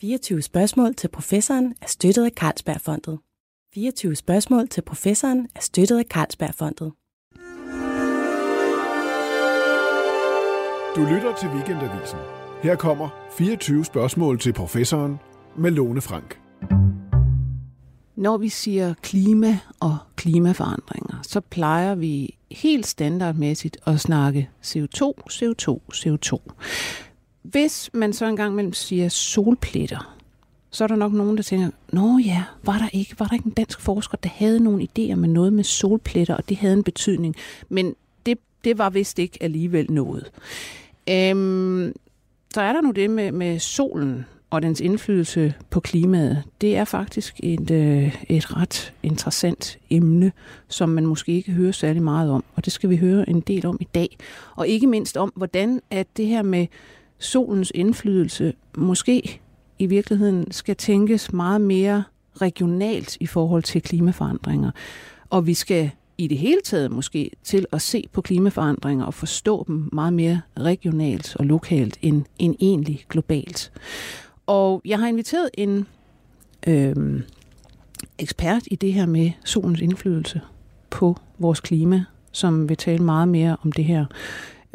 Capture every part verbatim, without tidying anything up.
fireogtyve spørgsmål til professoren er støttet af Carlsbergfondet. fireogtyve spørgsmål til professoren er støttet af Carlsbergfondet. Du lytter til Weekendavisen. Her kommer fireogtyve spørgsmål til professoren med Lone Frank. Når vi siger klima og klimaforandringer, så plejer vi helt standardmæssigt at snakke C O to, C O to, C O to. Hvis man så en gang imellem siger solpletter, så er der nok nogen, der tænker, nå ja, var der ikke, var der ikke en dansk forsker, der havde nogle idéer med noget med solpletter, og det havde en betydning. Men det, det var vist ikke alligevel noget. Øhm, så er der nu det med, med solen og dens indflydelse på klimaet. Det er faktisk et, øh, et ret interessant emne, som man måske ikke hører særlig meget om, og det skal vi høre en del om i dag. Og ikke mindst om, hvordan at det her med solens indflydelse måske i virkeligheden skal tænkes meget mere regionalt i forhold til klimaforandringer. Og vi skal i det hele taget måske til at se på klimaforandringer og forstå dem meget mere regionalt og lokalt end, end egentlig globalt. Og jeg har inviteret en øh, ekspert i det her med solens indflydelse på vores klima, som vil tale meget mere om det her.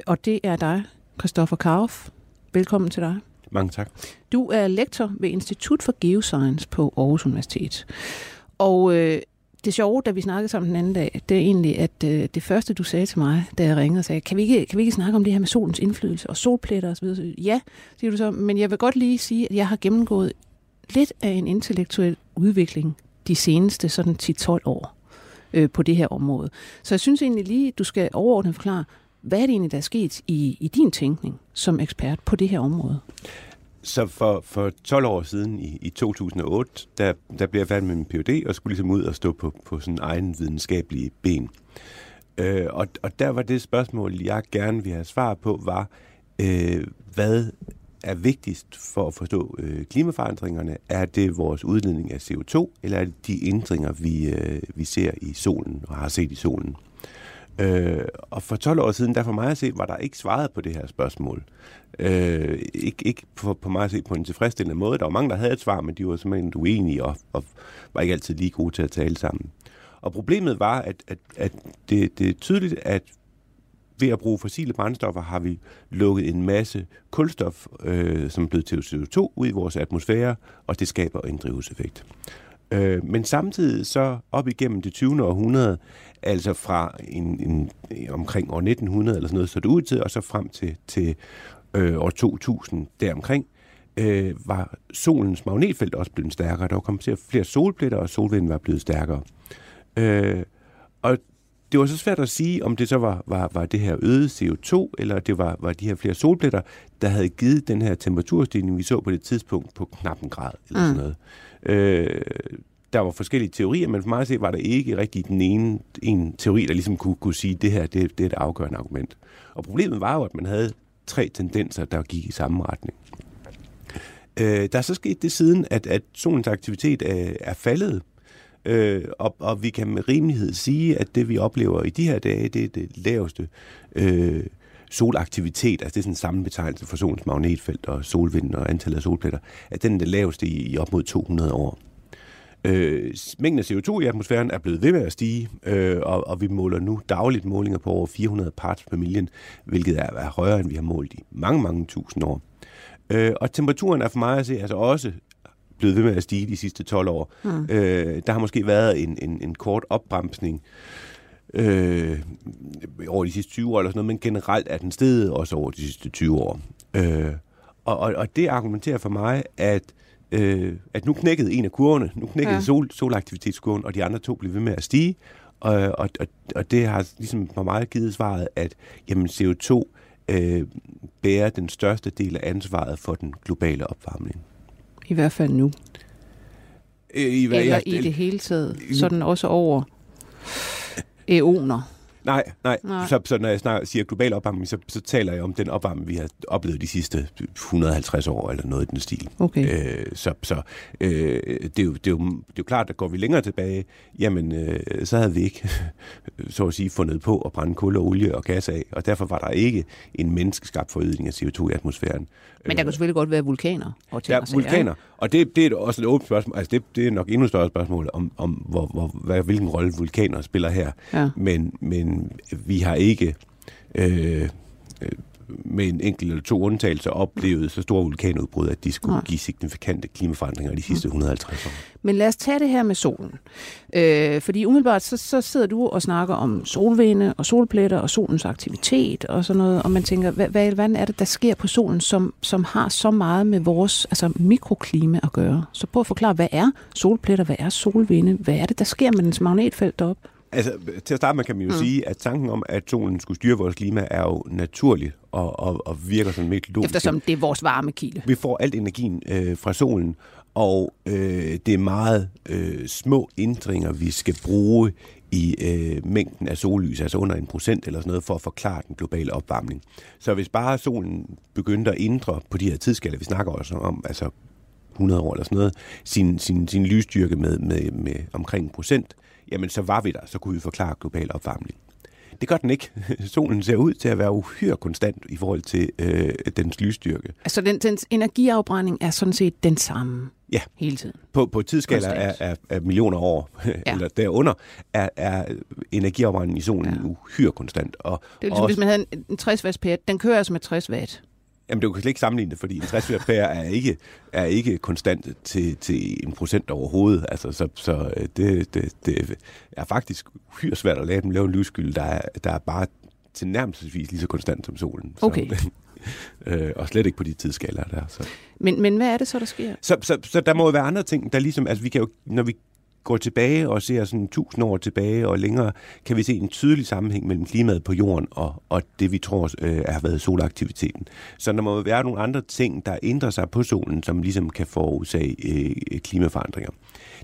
Og det er dig, Christoffer Karoff. Velkommen til dig. Mange tak. Du er lektor ved Institut for Geoscience på Aarhus Universitet. Og øh, det sjove, da vi snakkede sammen den anden dag, det er egentlig, at øh, det første, du sagde til mig, da jeg ringede og sagde, kan vi ikke, kan vi ikke snakke om det her med solens indflydelse og solpletter osv.? Ja, siger du så, men jeg vil godt lige sige, at jeg har gennemgået lidt af en intellektuel udvikling de seneste sådan ti til tolv år øh, på det her område. Så jeg synes egentlig lige, du skal overordnet forklare, hvad er det egentlig, der er sket i, i din tænkning som ekspert på det her område? Så for, for tolv år siden, i, i to tusind og otte, der, der blev jeg færdig med min P H D og skulle ligesom ud og stå på, på sådan egen videnskabelige ben. Øh, og, og der var det spørgsmål, jeg gerne ville have svar på, var, øh, hvad er vigtigst for at forstå øh, klimaforandringerne? Er det vores udledning af C O to, eller er det de ændringer, vi, øh, vi ser i solen og har set i solen? Øh, og for tolv år siden, der for mig at se, var der ikke svaret på det her spørgsmål. Øh, ikke ikke på, på mig at se på en tilfredsstillende måde. Der var mange, der havde et svar, men de var simpelthen uenige og, og var ikke altid lige gode til at tale sammen. Og problemet var, at, at, at det, det er tydeligt, at ved at bruge fossile brændstoffer har vi lukket en masse kulstof, øh, som er blevet til C O to, ud i vores atmosfære, og det skaber en drivhuseffekt. Men samtidig så op igennem det tyvende århundrede, altså fra en, en, omkring år nitten hundrede eller sådan noget, så det ud til, og så frem til, til øh, år to tusind deromkring, øh, var solens magnetfelt også blevet stærkere. Der var kommet til flere solpletter, og solvinden var blevet stærkere. Øh, og det var så svært at sige, om det så var, var, var det her øget C O to, eller det var, var de her flere solpletter, der havde givet den her temperaturstigning, vi så på det tidspunkt på knap en grad eller sådan noget. Øh, der var forskellige teorier, men for mig at se var der ikke rigtig den ene en teori, der ligesom kunne, kunne sige, at det her det, det er et afgørende argument. Og problemet var jo, at man havde tre tendenser, der gik i samme retning. Øh, der er så sket det siden, at, at solens aktivitet er, er faldet, øh, og, og vi kan med rimelighed sige, at det vi oplever i de her dage, det er det laveste øh, solaktivitet, altså det er sådan en sammenbetegnelse for solens magnetfelt og solvinden og antallet af solpletter, at den er det laveste i op mod to hundrede år. Øh, mængden af C O to i atmosfæren er blevet ved med at stige, øh, og, og vi måler nu dagligt målinger på over fire hundrede parts per million, hvilket er, er højere, end vi har målt i mange, mange tusind år. Øh, og temperaturen er for mig at se altså også blevet ved med at stige de sidste tolv år. Mm. Øh, der har måske været en, en, en kort opbremsning Øh, over de sidste tyve år eller sådan noget, men generelt er den steget også over de sidste tyve år. Øh, og, og, og det argumenterer for mig, at, øh, at nu knækkede en af kurverne, nu knækkede ja. sol, solaktivitetskurven, og de andre to blev ved med at stige, og, og, og, og det har ligesom for mig givet svaret, at jamen, C O to øh, bærer den største del af ansvaret for den globale opvarmning. I hvert fald nu. Øh, i, eller jeg, i det hele taget, sådan også over æoner. Nej, nej. nej. Så, så når jeg snakker, siger global opvarmning, så, så taler jeg om den opvarmning, vi har oplevet de sidste et hundrede og halvtreds år, eller noget i den stil. Okay. Øh, så så øh, det, er jo, det, er jo, det er jo klart, at går vi længere tilbage, jamen, øh, så havde vi ikke, så at sige, fundet på at brænde kul og olie og gas af, og derfor var der ikke en menneskeskabt forøgning af C O to i atmosfæren. Men der kan selvfølgelig godt være vulkaner og ting. Ja, vulkaner. Og Og det, det er også et åbent spørgsmål. Altså det, det er nok endnu større spørgsmål om, om hvor, hvor, hvad, hvilken rolle vulkaner spiller her. Ja. Men, men vi har ikke øh, med en enkelt eller to undtagelser oplevet så store vulkanudbrud, at de skulle give signifikante klimaforandringer de sidste hundrede og halvtreds år. Men lad os tage det her med solen. Øh, fordi umiddelbart så, så sidder du og snakker om solvinde og solpletter og solens aktivitet og sådan noget, og man tænker, hvad, hvad, hvad er det, der sker på solen, som, som har så meget med vores altså mikroklima at gøre? Så prøv at forklare, hvad er solpletter, hvad er solvinde, hvad er det, der sker med dens magnetfelt deroppe? Altså, til at starte med kan man jo mm. sige, at tanken om, at solen skulle styre vores klima, er jo naturlig og, og, og virker sådan lidt logisk. Eftersom det er vores varmekilde. Vi får alt energien øh, fra solen, og øh, det er meget øh, små ændringer, vi skal bruge i øh, mængden af sollys, altså under en procent eller sådan noget, for at forklare den globale opvarmning. Så hvis bare solen begyndte at ændre på de her tidsskala, vi snakker også om, altså hundrede år eller sådan noget, sin, sin, sin lysstyrke med, med, med omkring en procent, jamen så var vi der, så kunne vi forklare global opvarmning. Det gør den ikke. Solen ser ud til at være uhyre konstant i forhold til øh, dens lysstyrke. Altså den, dens energiafbrænding er sådan set den samme ja. hele tiden? På, på tidsskala af, af, af millioner år, ja. eller derunder, er, er energiafbrændingen i solen ja. uhyre konstant. Og, det er ligesom, og også, hvis man havde en tres watt pære, den kører altså med tres watt. Jamen, du kan slet ikke sammenligne det, fordi en tres watt pære er ikke, er ikke konstant til, til en procent overhovedet. Altså, så så det, det, det er faktisk uhyre svært at lade dem lave en livsskyld, der er, der er bare tilnærmelsesvis lige så konstant som solen. Okay. Så, øh, og slet ikke på de tidsskalaer der. Så. Men, men hvad er det så, der sker? Så, så, så der må jo være andre ting, der ligesom, altså vi kan jo, når vi går tilbage og ser sådan tusind år tilbage og længere, kan vi se en tydelig sammenhæng mellem klimaet på jorden og, og det, vi tror øh, har været solaktiviteten. Så der må være nogle andre ting, der ændrer sig på solen, som ligesom kan forårsage øh, klimaforandringer.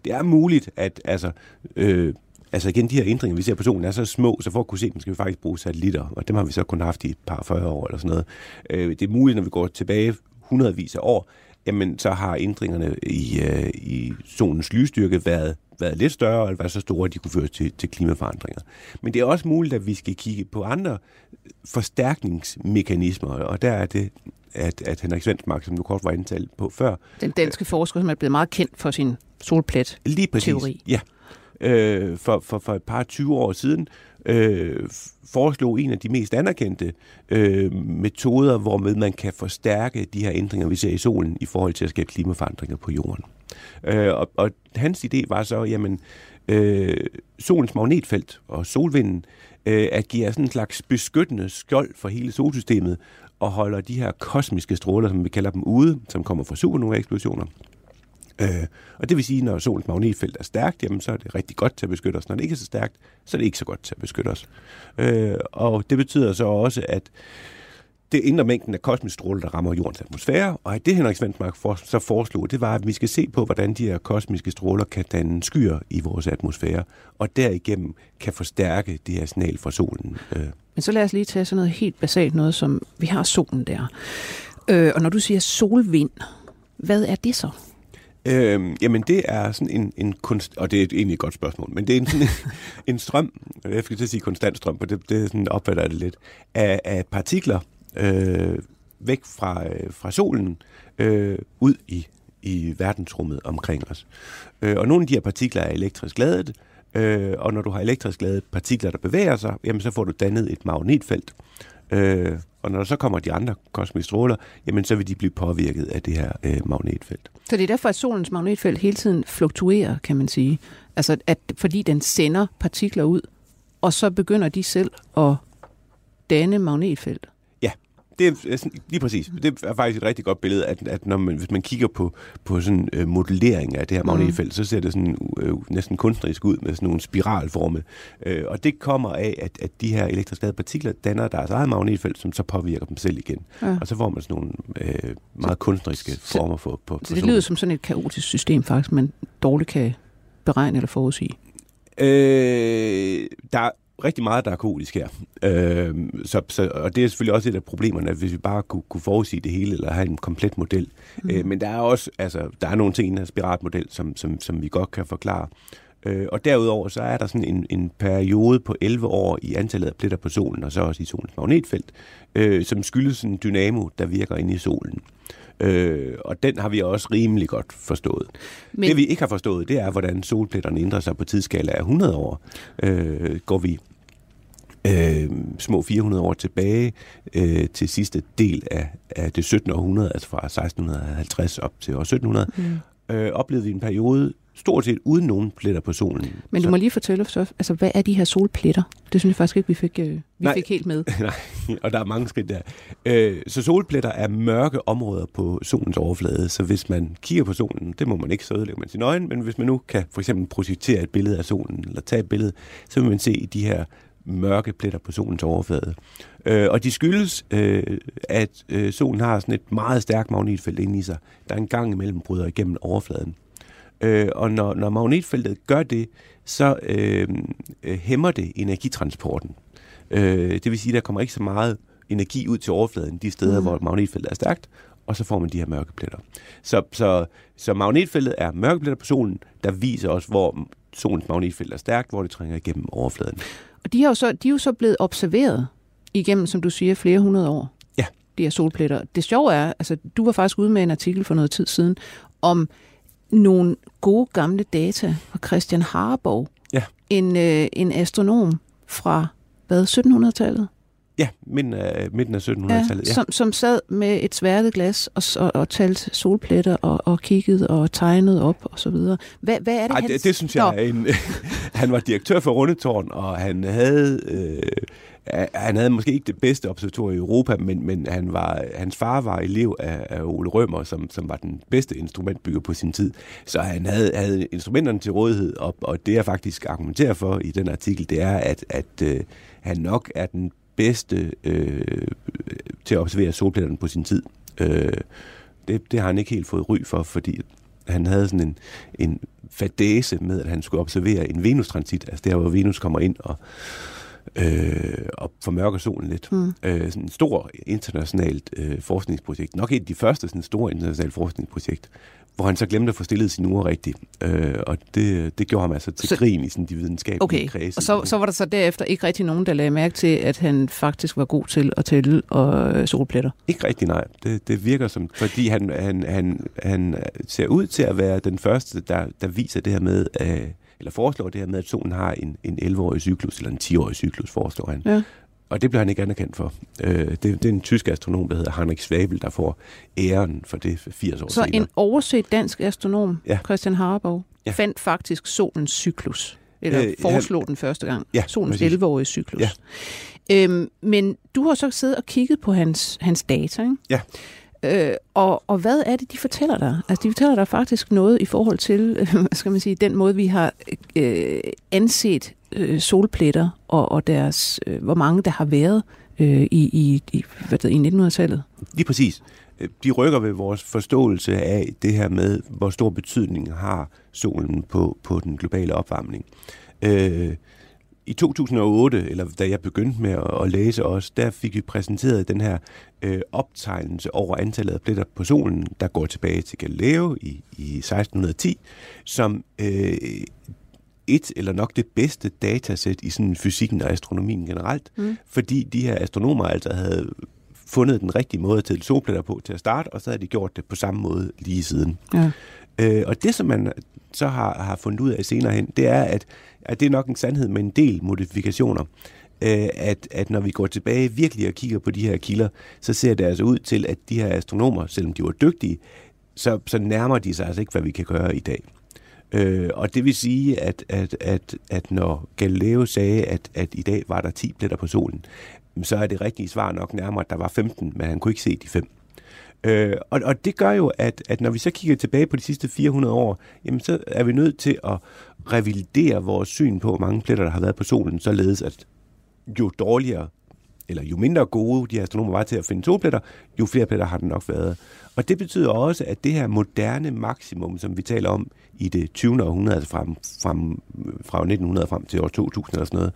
Det er muligt, at altså, øh, altså igen, de her ændringer, vi ser på solen, er så små, så for at kunne se dem, skal vi faktisk bruge satellitter, og dem har vi så kun haft i et par fyrre år eller sådan noget. Øh, det er muligt, når vi går tilbage hundredvis af år, jamen så har ændringerne i, øh, i solens lysstyrke været, været lidt større, eller været så store, at de kunne føre til, til klimaforandringer. Men det er også muligt, at vi skal kigge på andre forstærkningsmekanismer, og der er det, at, at Henrik Svensmark, som du kort var indtalt på før... Den danske øh, forsker, som er blevet meget kendt for sin solplet-teori. Lige præcis, ja. Øh, for, for, for et par tyve år siden øh, foreslog en af de mest anerkendte øh, metoder, hvormed man kan forstærke de her ændringer, vi ser i solen, i forhold til at skabe klimaforandringer på jorden. Øh, og, og hans idé var så, jamen, øh, solens magnetfelt og solvinden øh, agerer sådan en slags beskyttende skjold for hele solsystemet og holder de her kosmiske stråler, som vi kalder dem, ude, som kommer fra supernova-eksplosioner. Øh, og det vil sige, at når solens magnetfelt er stærkt, jamen, så er det rigtig godt til at beskytte os. Når det ikke er så stærkt, så er det ikke så godt til at beskytte os. Øh, og det betyder så også, at det ændrer mængden af kosmiske stråler, der rammer jordens atmosfære, og at det Henrik Svensmark for, så foreslog, det var, at vi skal se på, hvordan de her kosmiske stråler kan danne skyer i vores atmosfære, og derigennem kan forstærke det her signal fra solen. Øh. Men så lad os lige tage sådan noget helt basalt, noget som vi har solen der. Øh, og når du siger solvind, hvad er det så? Øhm, jamen det er sådan en, en konst, og det er egentlig et godt spørgsmål, men det er en, en strøm, jeg skal til at sige konstant strøm, for det, det sådan opfatter det lidt, af, af partikler øh, væk fra, fra solen øh, ud i, i verdensrummet omkring os. Øh, og nogle af de her partikler er elektrisk ladet, øh, og når du har elektrisk ladet partikler, der bevæger sig, jamen så får du dannet et magnetfelt. Øh, og når der så kommer de andre kosmiske stråler, jamen så vil de blive påvirket af det her øh, magnetfelt. Så det er derfor, at solens magnetfelt hele tiden fluktuerer, kan man sige. Altså, at, fordi den sender partikler ud, og så begynder de selv at danne magnetfelt. Ja, det er, lige præcis. Det er faktisk et rigtig godt billede, at, at når man, hvis man kigger på, på sådan øh, modellering af det her magnetfelt, mm. så ser det sådan, øh, næsten kunstnerisk ud med sådan nogle spiralforme. Øh, og det kommer af, at, at de her elektrisk ladede partikler danner deres eget magnetfelt, som så påvirker dem selv igen. Ja. Og så får man sådan nogle øh, meget kunstneriske så, former for, på, på så det lyder som sådan et kaotisk system faktisk, man dårligt kan beregne eller forudsige. Øh, der er rigtig meget, der er kaotisk her. Øh, så, så, og det er selvfølgelig også et af problemerne, at hvis vi bare kunne, kunne forudsige det hele, eller have en komplet model. Mm. Øh, men der er også, altså, der er nogle ting i den her spiralmodel, som, som, som vi godt kan forklare. Øh, og derudover, så er der sådan en, en periode på elleve år i antallet af pletter på solen, og så også i solens magnetfelt, øh, som skyldes en dynamo, der virker inde i solen. Øh, og den har vi også rimelig godt forstået. Men det vi ikke har forstået, det er, hvordan solpletterne ændrer sig på tidsskala af hundrede år. Øh, går vi øh, små fire hundrede år tilbage øh, til sidste del af, af det syttende århundrede, altså fra seksten halvtreds op til år sytten hundrede, mm. øh, oplevede vi en periode stort set uden nogen pletter på solen. Men du må lige fortælle os, altså, hvad er de her solpletter? Det synes jeg faktisk ikke, vi fik, øh, vi nej, fik helt med. Nej, og der er mange skridt der. Øh, så solpletter er mørke områder på solens overflade, så hvis man kigger på solen, det må man ikke, så ødelægger man sine øjne, men hvis man nu kan for eksempel projektere et billede af solen, eller tage et billede, så vil man se de her mørke pletter på solens overflade. Øh, og de skyldes, øh, at øh, solen har sådan et meget stærkt magnetfelt inde i sig, der en gang imellem bryder igennem overfladen. Øh, og når, når magnetfeltet gør det, så øh, hæmmer det energitransporten. Øh, det vil sige, at der kommer ikke så meget energi ud til overfladen, de steder, mm. hvor magnetfeltet er stærkt, og så får man de her mørkepletter. Så, så, så magnetfeltet er mørkepletter på solen, der viser os, hvor solens magnetfelt er stærkt, hvor det trænger igennem overfladen. Og de, har jo så, de er jo så blevet observeret igennem, som du siger, flere hundrede år, ja. De her solpletter. Det sjove er, altså du var faktisk ude med en artikel for noget tid siden, om nogle gode gamle data fra Christian Horrebow, ja. en, øh, en astronom fra hvad, sytten hundrede-tallet? Ja, midten af, midten af sytten hundrede-tallet. Ja, som, som sad med et sværtet glas og, og, og talte solpletter og, og kiggede og tegnede op og så videre. Hvad, hvad er det, Ej, han... Det, det synes jeg, en, han var direktør for Rundetårn, og han havde... Øh, Han havde måske ikke det bedste observatorium i Europa, men, men han var, hans far var elev af, af Ole Rømer, som, som var den bedste instrumentbygger på sin tid. Så han havde, havde instrumenterne til rådighed, og, og det jeg faktisk argumenterer for i den artikel, det er, at, at øh, han nok er den bedste øh, til at observere solpletterne på sin tid. Øh, det, det har han ikke helt fået ry for, fordi han havde sådan en, en fadæse med, at han skulle observere en Venus-transit, altså der, hvor Venus kommer ind og Øh, og formørker solen lidt. Mm. Øh, sådan et stort internationalt øh, forskningsprojekt. Nok et af de første sådan store internationale forskningsprojekt, hvor han så glemte at få stillet sine uger rigtigt. Øh, og det, det gjorde ham altså til så, grin i sådan de videnskabelige okay. kredse. Og så, så var der så derefter ikke rigtig nogen, der lagde mærke til, at han faktisk var god til at tælle og øh, solpletter? Ikke rigtig, nej. Det, det virker som, fordi han, han, han, han ser ud til at være den første, der, der viser det her med... Øh, eller foreslår det her med, at solen har en, en elleve-årig cyklus, eller en ti-årig cyklus, foreslår han. Ja. Og det bliver han ikke anerkendt for. Øh, det, det er en tysk astronom, der hedder Heinrich Schwabel, der får æren for det firs år Så senere. En overset dansk astronom, ja. Christian Horrebow, ja. fandt faktisk solens cyklus, eller øh, foreslog han, den første gang, ja, solens elleve-årige cyklus. Ja. Øhm, men du har så siddet og kigget på hans, hans data, ikke? Ja. Øh, og, og hvad er det, de fortæller dig? Altså, de fortæller dig faktisk noget i forhold til, øh, hvad skal man sige, den måde, vi har øh, anset øh, solpletter og, og deres, øh, hvor mange der har været øh, i, i, i, hvad det, i nitten hundrede-tallet. Lige præcis. De rykker ved vores forståelse af det her med, hvor stor betydning har solen på, på den globale opvarmning. Øh, I to tusind og otte, eller da jeg begyndte med at læse også, der fik vi præsenteret den her øh, optegnelse over antallet af pletter på solen, der går tilbage til Galileo i, i seksten ti, som øh, et eller nok det bedste datasæt i sådan fysikken og astronomien generelt, mm. fordi de her astronomer altså havde fundet den rigtige måde at tælle solpletter på til at starte, og så havde de gjort det på samme måde lige siden. Ja. Øh, og det, som man så har, har fundet ud af senere hen, det er, at, at det er nok en sandhed med en del modifikationer, øh, at, at når vi går tilbage virkelig og kigger på de her kilder, så ser det altså ud til, at de her astronomer, selvom de var dygtige, så, så nærmer de sig altså ikke, hvad vi kan gøre i dag. Øh, og det vil sige, at, at, at, at når Galileo sagde, at, at i dag var der ti pletter på solen, så er det rigtige svar nok nærmere, at der var femten, men han kunne ikke se de fem. Øh, og, og det gør jo, at, at når vi så kigger tilbage på de sidste fire hundrede år, jamen så er vi nødt til at revalidere vores syn på, hvor mange pletter der har været på solen, således at jo dårligere, eller jo mindre gode de astronomer var til at finde solpletter, jo flere pletter har der nok været. Og det betyder også, at det her moderne maksimum, som vi taler om i det tyvende århundrede, altså frem, frem, fra nitten hundrede frem til år to tusind eller sådan noget,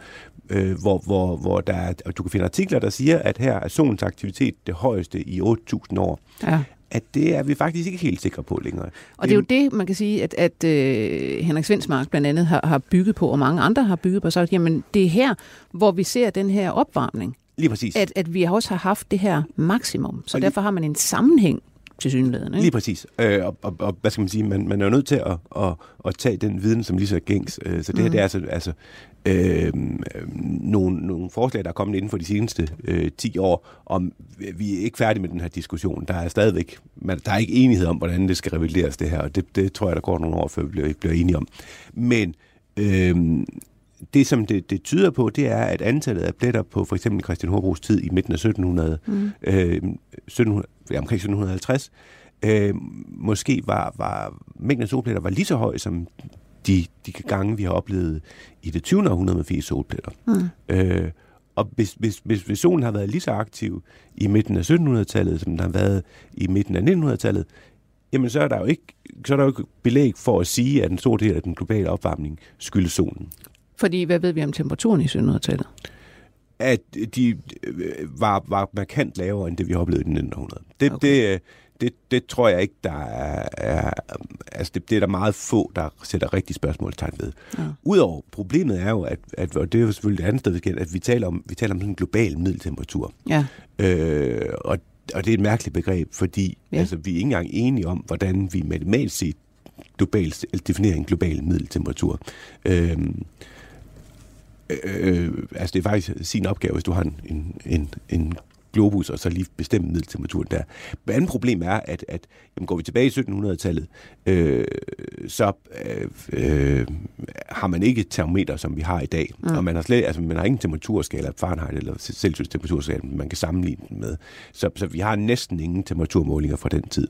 øh, hvor, hvor, hvor der er, og du kan finde artikler, der siger, at her er solens aktivitet det højeste i otte tusind år. Ja. At det er vi faktisk ikke helt sikre på længere. Og det er jo det, man kan sige, at, at øh, Henrik Svensmark blandt andet har, har bygget på, og mange andre har bygget på, så jamen det er her, hvor vi ser den her opvarmning. Lige præcis. At, at vi også har haft det her maksimum, så lige, derfor har man en sammenhæng tilsyneladende. Lige præcis. Øh, og, og, og hvad skal man sige, man, man er jo nødt til at, at, at tage den viden, som lige så gængs. Øh, så det her, mm. det er altså, altså øh, nogle, nogle forslag, der er kommet inden for de seneste øh, ti år, om vi er ikke færdige med den her diskussion. Der er stadigvæk, man, der er ikke enighed om, hvordan det skal revideres det her, og det, det tror jeg, der går nogle år, før vi bliver, bliver enige om. Men øh, det, som det, det tyder på, det er, at antallet af pletter på for eksempel Christian Horrebows tid i midten af sytten hundrede, mm. øh, sytten hundrede ja, omkring sytten halvtreds, øh, måske var, var mængden af solpletter var lige så høj som de, de gange, vi har oplevet i det tyvende århundrede med flest solpletter. Mm. Øh, og hvis, hvis, hvis, hvis solen har været lige så aktiv i midten af sytten hundrede-tallet, som den har været i midten af nitten hundrede-tallet, jamen så er der jo ikke, så er der jo ikke belæg for at sige, at en stor del af den globale opvarmning skyldes solen. Fordi, hvad ved vi om temperaturen i sytten hundrede-tallet? At de var, var markant lavere, end det, vi har oplevet i den nitten hundrede. Det, okay. det, det, det tror jeg ikke, der er... er altså, det, det er der meget få, der sætter rigtige spørgsmålstegn ved. Ja. Udover problemet er jo, at, at og det er jo selvfølgelig et andet sted, vi kender, at vi taler om, vi taler om sådan en global middeltemperatur. Ja. Øh, og, og det er et mærkeligt begreb, fordi ja. altså, vi er ikke engang enige om, hvordan vi matematisk set global, definerer en global middeltemperatur. Øh, Øh, altså det er faktisk sin opgave, hvis du har en, en, en, en globus og så lige bestemt middeltemperaturen der. Et andet problem er, at, at jamen går vi tilbage i sytten hundrede-tallet, øh, så øh, øh, har man ikke termometer, som vi har i dag. Mm. Og man har, slet, altså, man har ingen temperaturskala, Fahrenheit eller Celsius temperaturskala, man kan sammenligne den med. Så, så vi har næsten ingen temperaturmålinger fra den tid.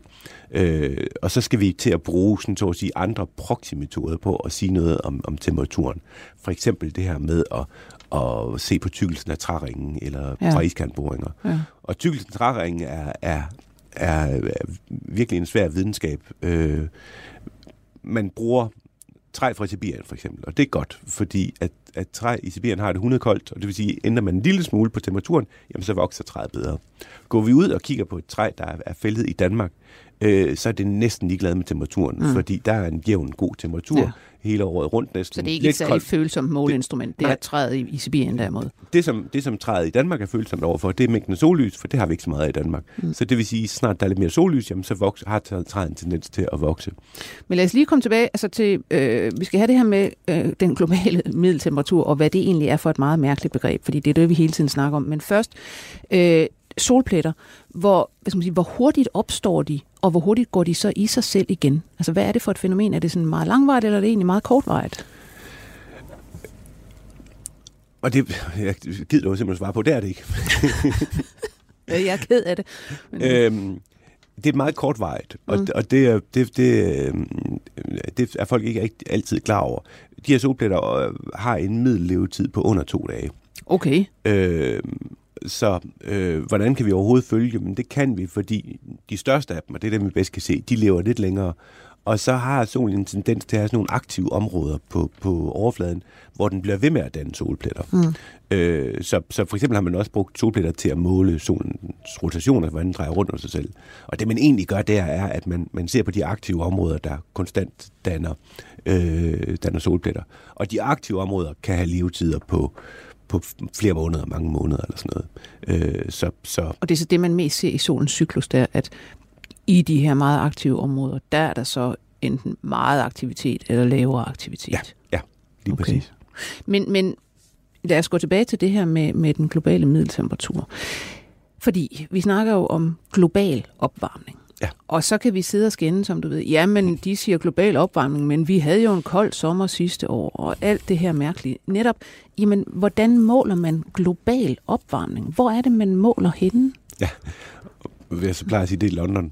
Øh, og så skal vi til at bruge sådan, så at sige, andre proxy-metoder på at sige noget om, om temperaturen. For eksempel det her med at og se på tykkelsen af træringen eller ja. fra iskantboringer. Ja. Og tykkelsen af træringen er, er, er virkelig en svær videnskab. Øh, man bruger træ fra Sibirien for eksempel, og det er godt, fordi at, at træ i Sibirien har det hundekoldt, og det vil sige, ændrer man en lille smule på temperaturen, jamen så vokser træet bedre. Går vi ud og kigger på et træ, der er fældet i Danmark, øh, så er det næsten ligeglad med temperaturen, mm. fordi der er en jævn god temperatur, ja. hele året rundt næsten. Så det er ikke et særligt følsomt måleinstrument, det, det er træet i, i Sibirien derimod? Det som, det, som træet i Danmark er følsomt overfor, det er mængden af sollys, for det har vi ikke så meget af i Danmark. Mm. Så det vil sige, at snart der er lidt mere sollys, jamen, så vokser, har træet en tendens til at vokse. Men lad os lige komme tilbage altså til, øh, vi skal have det her med øh, den globale middeltemperatur, og hvad det egentlig er for et meget mærkeligt begreb, fordi det er det, vi hele tiden snakker om. Men først, øh, solpletter, hvor, hvad skal man sige, hvor hurtigt opstår de, og hvor hurtigt går de så i sig selv igen? Altså, hvad er det for et fænomen? Er det sådan meget langvarigt, eller er det egentlig meget kortvarigt? Og det, jeg gider jo simpelthen svare på, det er det ikke. Jeg er ked af det. Men... Øhm, det er meget kortvarigt, og, mm. og det, det, det, det er folk ikke altid klar over. De her solpletter har en middellevetid på under to dage. Okay. Øhm, Så øh, hvordan kan vi overhovedet følge? Men det kan vi, fordi de største af dem, og det er dem, vi bedst kan se, de lever lidt længere. Og så har solen en tendens til at have sådan nogle aktive områder på, på overfladen, hvor den bliver ved med at danne solpletter. Mm. Øh, så, så for eksempel har man også brugt solpletter til at måle solens rotationer, hvordan den drejer rundt om sig selv. Og det man egentlig gør der er, at man, man ser på de aktive områder, der konstant danner, øh, danner solpletter. Og de aktive områder kan have levetider på på flere måneder, mange måneder eller sådan noget. Øh, så, så. Og det er så det, man mest ser i solens cyklus, der, at i de her meget aktive områder, der er der så enten meget aktivitet eller lavere aktivitet. Ja, ja lige okay. præcis. Men, men lad os gå tilbage til det her med, med den globale middeltemperatur. Fordi vi snakker jo om global opvarmning. Ja. Og så kan vi sidde og skænde, som du ved, jamen de siger global opvarmning, men vi havde jo en kold sommer sidste år, og alt det her mærkelige. Netop, jamen hvordan måler man global opvarmning? Hvor er det, man måler henne? Ja, jeg så plejer at sige, det er London.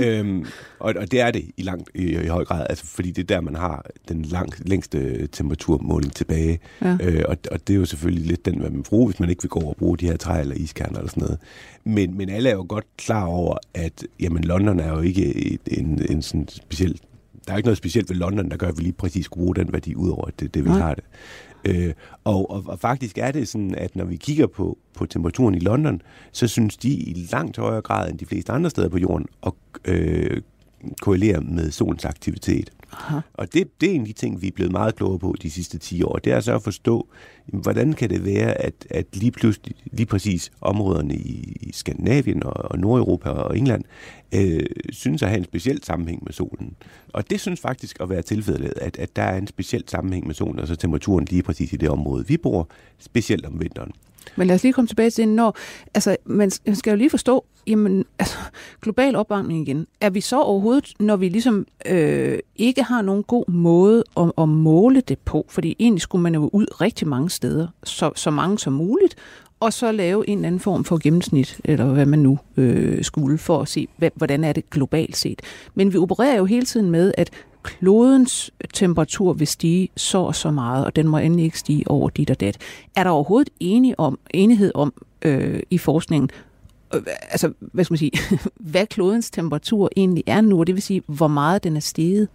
øhm, og, og det er det i, langt, i, i høj grad, altså, fordi det er der, man har den lang, længste temperaturmåling tilbage. Ja. Øh, og, og det er jo selvfølgelig lidt den, hvad man bruger, hvis man ikke vil gå over og bruge de her træ eller iskerner eller sådan noget. Men, men alle er jo godt klar over, at jamen, London er jo ikke et, en, en sådan speciel... Der er ikke noget specielt ved London, der gør, at vi lige præcis skulle bruge den værdi ud over det, det vi har det. Øh, og, og, og faktisk er det sådan, at når vi kigger på, på temperaturen i London, så synes de i langt højere grad end de fleste andre steder på jorden at øh, korrelere med solens aktivitet. Aha. Og det, det er en af de ting, vi er blevet meget klogere på de sidste ti år. Det er så at forstå, hvordan kan det være, at, at lige pludselig, lige præcis områderne i Skandinavien og, og Nordeuropa og England, øh, synes at have en speciel sammenhæng med solen. Og det synes faktisk at være tilfældet, at, at der er en speciel sammenhæng med solen, og så temperaturen lige præcis i det område, vi bor, specielt om vinteren. Men lad os lige komme tilbage til det, når, altså, man skal jo lige forstå, jamen, altså, global opvarmning igen. Er vi så overhovedet, når vi ligesom øh, ikke har nogen god måde at, at måle det på, fordi egentlig skulle man jo ud rigtig mange steder, så, så mange som muligt, og så lave en eller anden form for gennemsnit, eller hvad man nu øh, skulle, for at se, hvad, hvordan er det globalt set. Men vi opererer jo hele tiden med, at klodens temperatur vil stige så og så meget, og den må endelig ikke stige over dit og dat. Er der overhovedet enige om, enighed om øh, i forskningen, øh, altså, hvad skal man sige, hvad klodens temperatur egentlig er nu, og det vil sige, hvor meget den er steget?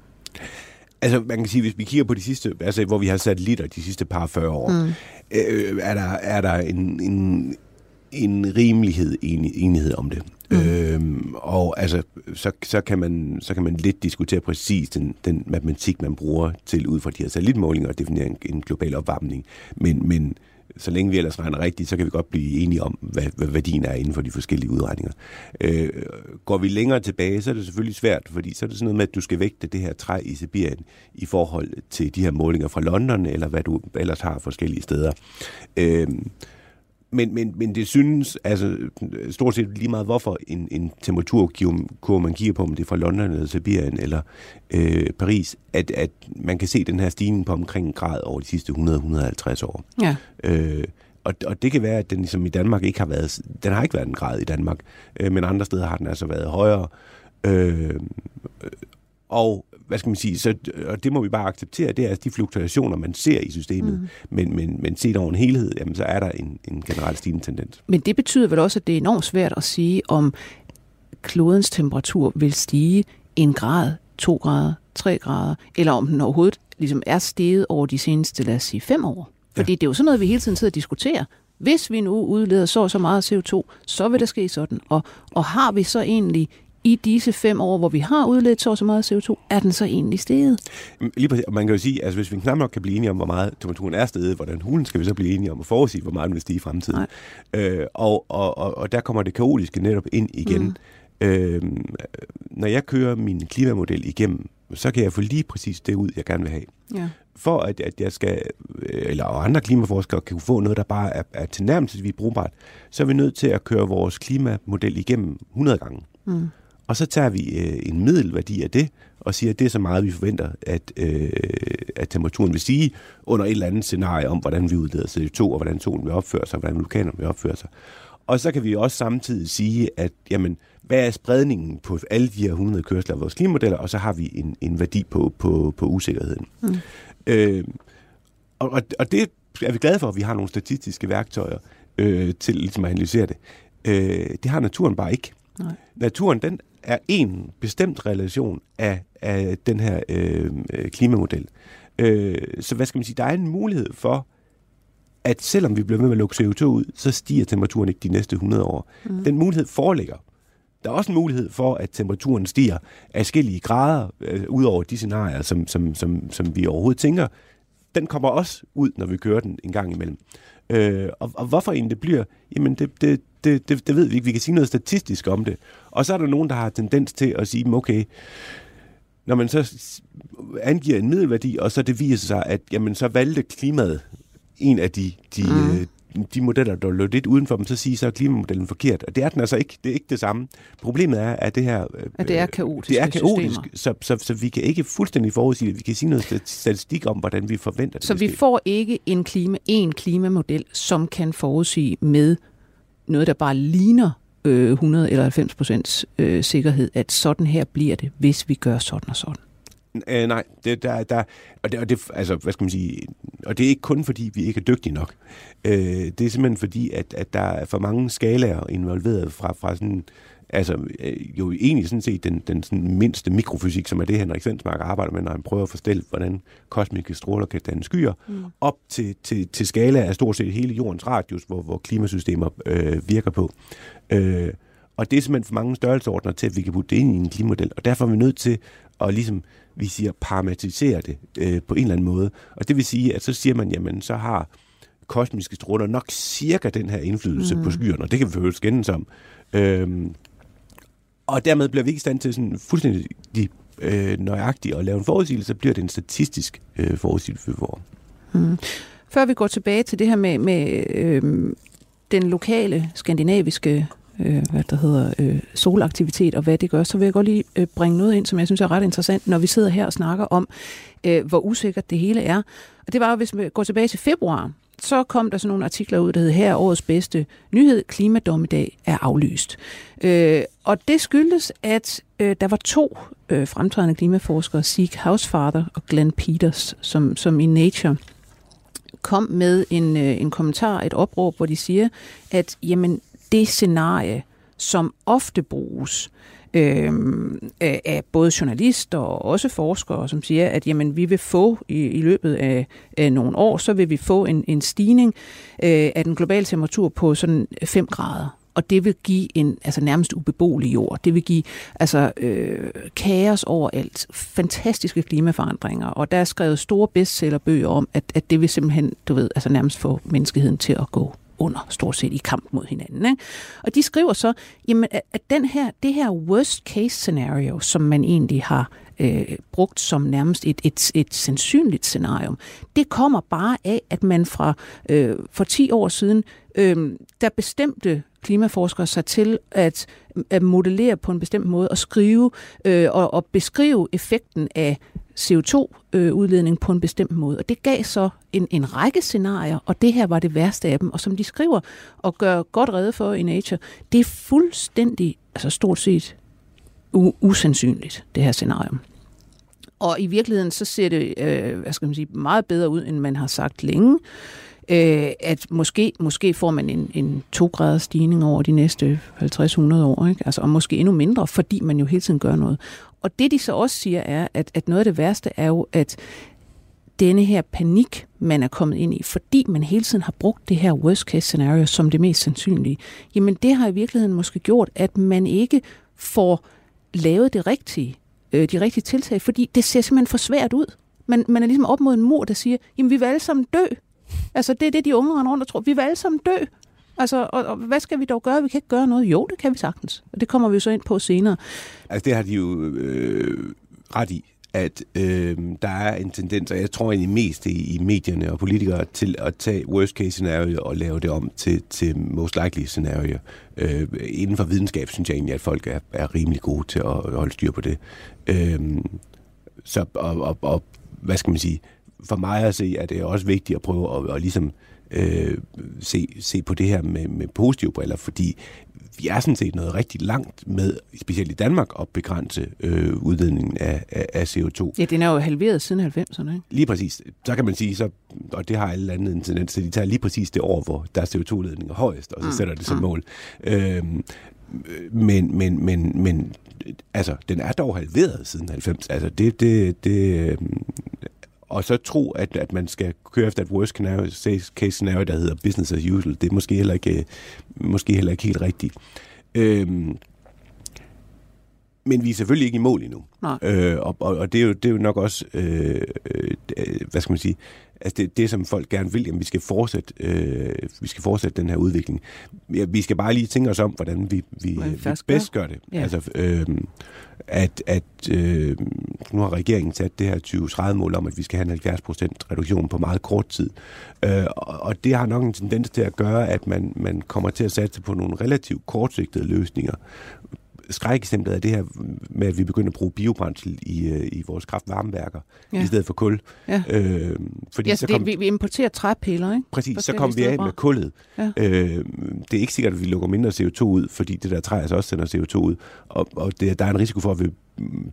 Altså, man kan sige, hvis vi kigger på de sidste, altså, hvor vi har satellitter de sidste par fyrre år, mm. øh, er der, er der en, en, en rimelighed, en, enighed om det. Mm. Øhm, og altså, så, så, kan man, så kan man lidt diskutere præcis den, den matematik, man bruger til ud fra de her satellitmålinger og definere en, en global opvarmning. Men, men så længe vi ellers regner rigtigt, så kan vi godt blive enige om, hvad, hvad værdien er inden for de forskellige udregninger. Øh, går vi længere tilbage, så er det selvfølgelig svært, fordi så er det sådan noget med, at du skal vægte det her træ i Sibirien i forhold til de her målinger fra London, eller hvad du ellers har forskellige steder. Øh, Men, men, men det synes, altså stort set lige meget, hvorfor en, en temperaturkurve, man kigger på, om det er fra London eller Sibirien eller øh, Paris, at, at man kan se den her stigning på omkring en grad over de sidste hundrede til hundrede og halvtreds år. Ja. Øh, og, og det kan være, at den ligesom i Danmark ikke har været, den har ikke været en grad i Danmark, øh, men andre steder har den altså været højere. Øh, og hvad skal man sige, så, og det må vi bare acceptere, det er altså de fluktuationer, man ser i systemet, mm. men, men, men set over en helhed, jamen, så er der en, en generelt stigende tendens. Men det betyder vel også, at det er enormt svært at sige, om klodens temperatur vil stige en grad, to grader, tre grader, eller om den overhovedet ligesom er steget over de seneste, lad os sige, fem år. Fordi ja. Det er jo sådan noget, vi hele tiden sidder og diskuterer. Hvis vi nu udleder så så meget C O to, så vil der ske sådan, og, og har vi så egentlig i disse fem år, hvor vi har udledt så, så meget C O to, er den så egentlig steget? Lige præcis, man kan jo sige, at altså, hvis vi knap nok kan blive enige om, hvor meget temperaturen er steget, hvordan hulen skal vi så blive enige om at forudsige, hvor meget den vil stige i fremtiden. Øh, og, og, og, og der kommer det kaotiske netop ind igen. Mm. Øh, når jeg kører min klimamodel igennem, så kan jeg få lige præcis det ud, jeg gerne vil have. Ja. For at, at jeg skal, eller andre klimaforskere kan få noget, der bare er, er tilnærmelsesvis brugbart, så er vi nødt til at køre vores klimamodel igennem hundrede gange. Mm. Og så tager vi øh, en middelværdi af det, og siger, at det er så meget, vi forventer, at, øh, at temperaturen vil stige under et eller andet scenarie om, hvordan vi udleder C O to, og hvordan solen vil opføre sig, og hvordan vulkanerne vil opføre sig. Og så kan vi også samtidig sige, at jamen, hvad er spredningen på alle de her hundrede kørsler af vores klimamodeller, og så har vi en, en værdi på, på, på usikkerheden. Mm. Øh, og, og det er vi glade for, at vi har nogle statistiske værktøjer øh, til ligesom at analysere det. Øh, det har naturen bare ikke. Nej. Naturen, den er en bestemt relation af, af den her øh, klimamodel. Øh, så hvad skal man sige, der er en mulighed for, at selvom vi bliver ved med at lukke C O to ud, så stiger temperaturen ikke de næste hundrede år. Mm. Den mulighed foreligger. Der er også en mulighed for, at temperaturen stiger adskillige grader, øh, ud over de scenarier, som, som, som, som vi overhovedet tænker. Den kommer også ud, når vi kører den en gang imellem. Øh, og, og hvorfor egentlig det bliver, jamen det, det, det, det, det ved vi ikke. Vi kan sige noget statistisk om det. Og så er der nogen, der har tendens til at sige, okay, når man så angiver en middelværdi, og så det viser sig, at jamen, så valgte klimaet en af de, de, mm. de modeller, der lå lidt uden for dem, så siger så er klimamodellen forkert. Og det er den altså ikke. Det er ikke det samme. Problemet er, at det her at det er kaotisk, det er kaotisk så, så, så vi kan ikke fuldstændig forudsige det. Vi kan sige noget statistik om, hvordan vi forventer det. Så vi får ikke en klima, en klimamodel, som kan forudsige med noget, der bare ligner øh, hundrede eller halvfems procent øh, sikkerhed, at sådan her bliver det, hvis vi gør sådan og sådan. Øh, nej, det, der, der, og, det, og det altså, hvad skal man sige, og det er ikke kun fordi vi ikke er dygtige nok. Øh, det er simpelthen fordi, at, at der er for mange skalaer involveret fra, fra sådan, altså jo egentlig sådan set den, den sådan mindste mikrofysik, som er det, Henrik Svensmark arbejder med, når han prøver at forstille, hvordan kosmiske stråler kan danne skyer, mm. op til, til, til skalaer af stort set hele jordens radius, hvor, hvor klimasystemer øh, virker på. Øh, og det er simpelthen for mange størrelseordner til, at vi kan putte det ind i en klimamodel, og derfor er vi nødt til og ligesom vi siger, parametriserer det øh, på en eller anden måde. Og det vil sige, at så siger man, jamen så har kosmiske stråler nok cirka den her indflydelse mm. på skyerne, og det kan vi forhøjelse skændes om. Øhm, og dermed bliver vi ikke i stand til sådan fuldstændig de, øh, nøjagtige at lave en forudsigelse, så bliver det en statistisk øh, forudsigelse for år. Mm. Før vi går tilbage til det her med, med øh, den lokale skandinaviske øh, hvad der hedder, øh, solaktivitet og hvad det gør, så vil jeg godt lige øh, bringe noget ind, som jeg synes er ret interessant, når vi sidder her og snakker om, øh, hvor usikkert det hele er. Og det var jo, hvis vi går tilbage til februar, så kom der sådan nogle artikler ud, der hed her årets bedste nyhed, klimadommedag er aflyst. Øh, og det skyldes, at øh, der var to øh, fremtrædende klimaforskere, Sieg Hausvater og Glenn Peters, som, som i Nature kom med en, øh, en kommentar, et opråb, hvor de siger, at jamen, det scenarie, som ofte bruges øh, af både journalister og også forskere, som siger, at jamen, vi vil få i, i løbet af, af nogle år, så vil vi få en, en stigning øh, af den globale temperatur på sådan fem grader. Og det vil give en altså nærmest ubeboelig jord. Det vil give altså øh, kaos overalt, fantastiske klimaforandringer. Og der er skrevet store bestsellerbøger om, at, at det vil simpelthen, du ved, altså nærmest få menneskeheden til at gå under, stort set i kamp mod hinanden. Ikke? Og de skriver så, jamen, at den her, det her worst case scenario, som man egentlig har øh, brugt som nærmest et, et, et sandsynligt scenarium, det kommer bare af, at man fra øh, for ti år siden, øh, der bestemte klimaforskere sig til at, at modellere på en bestemt måde og skrive øh, og, og beskrive effekten af C O to udledning på en bestemt måde. Og det gav så en, en række scenarier, og det her var det værste af dem. Og som de skriver og gør godt rede for i Nature, det er fuldstændig, altså stort set u- usandsynligt, det her scenarium. Og i virkeligheden så ser det øh, hvad skal man sige, meget bedre ud, end man har sagt længe. Øh, at måske, måske får man en, en to-graders stigning over de næste halvtreds til hundrede år, ikke? Altså, og måske endnu mindre, fordi man jo hele tiden gør noget. Og det de så også siger er, at, at noget af det værste er jo, at denne her panik, man er kommet ind i, fordi man hele tiden har brugt det her worst case scenario som det mest sandsynlige, jamen det har i virkeligheden måske gjort, at man ikke får lavet det rigtige, øh, de rigtige tiltag, fordi det ser simpelthen for svært ud. Man, man er ligesom op mod en mur, der siger, jamen vi vil alle sammen dø. Altså det er det, de unge render rundt og tror, vi vil alle sammen dø. Altså, og, og hvad skal vi dog gøre? Vi kan ikke gøre noget. Jo, det kan vi sagtens. Og det kommer vi så ind på senere. Altså det har de jo øh, ret i, at øh, der er en tendens, og jeg tror egentlig mest i, i medierne og politikere, til at tage worst case scenario og lave det om til, til most likely scenario. Øh, inden for videnskab synes jeg egentlig, at folk er, er rimelig gode til at holde styr på det. Øh, så, og, og, og hvad skal man sige? For mig at se, at det er også vigtigt at prøve at, at ligesom øh, se, se på det her med, med positive briller, fordi vi er sådan set noget rigtig langt med, specielt i Danmark, at begrænse øh, udledningen af, af, af C O to. Ja, den er jo halveret siden halvfemserne, ikke? Lige præcis. Så kan man sige, så, og det har alle lande en tendens, så de tager lige præcis det år, hvor der er C O to udledning er højest, og så mm. sætter det som mm. mål. Øhm, men, men, men, men, altså, den er dog halveret siden halvfemserne. Altså, det... det, det øh, Og så tro, at, at man skal køre efter et worst case scenario, der hedder business as usual, det er måske heller ikke, måske heller ikke helt rigtigt. Øhm, men vi er selvfølgelig ikke i mål endnu. Øh, og og det, er jo, det er jo nok også, øh, øh, hvad skal man sige, altså det, det som folk gerne vil, jamen vi skal fortsætte, øh, vi skal fortsætte den her udvikling. Ja, vi skal bare lige tænke os om, hvordan vi, vi, hvordan vi bedst gør det. Ja. Altså, øh, at, at øh, nu har regeringen sat det her tyve tredive mål om, at vi skal have en halvfjerds procent reduktion på meget kort tid. Øh, og, og det har nok en tendens til at gøre, at man, man kommer til at satse på nogle relativt kortsigtede løsninger. Skrækeksemplet er det her med, at vi begynder at bruge biobrændsel i, i vores kraftvarmeværker, ja. I stedet for kul. Ja, øh, fordi ja så, så det, kom, vi, vi importerer træpiller, ikke? Præcis, så kommer vi af med kullet. Ja. Øh, det er ikke sikkert, at vi lukker mindre C O to ud, fordi det der træ altså også sender C O to ud, og, og det, der er en risiko for, at vi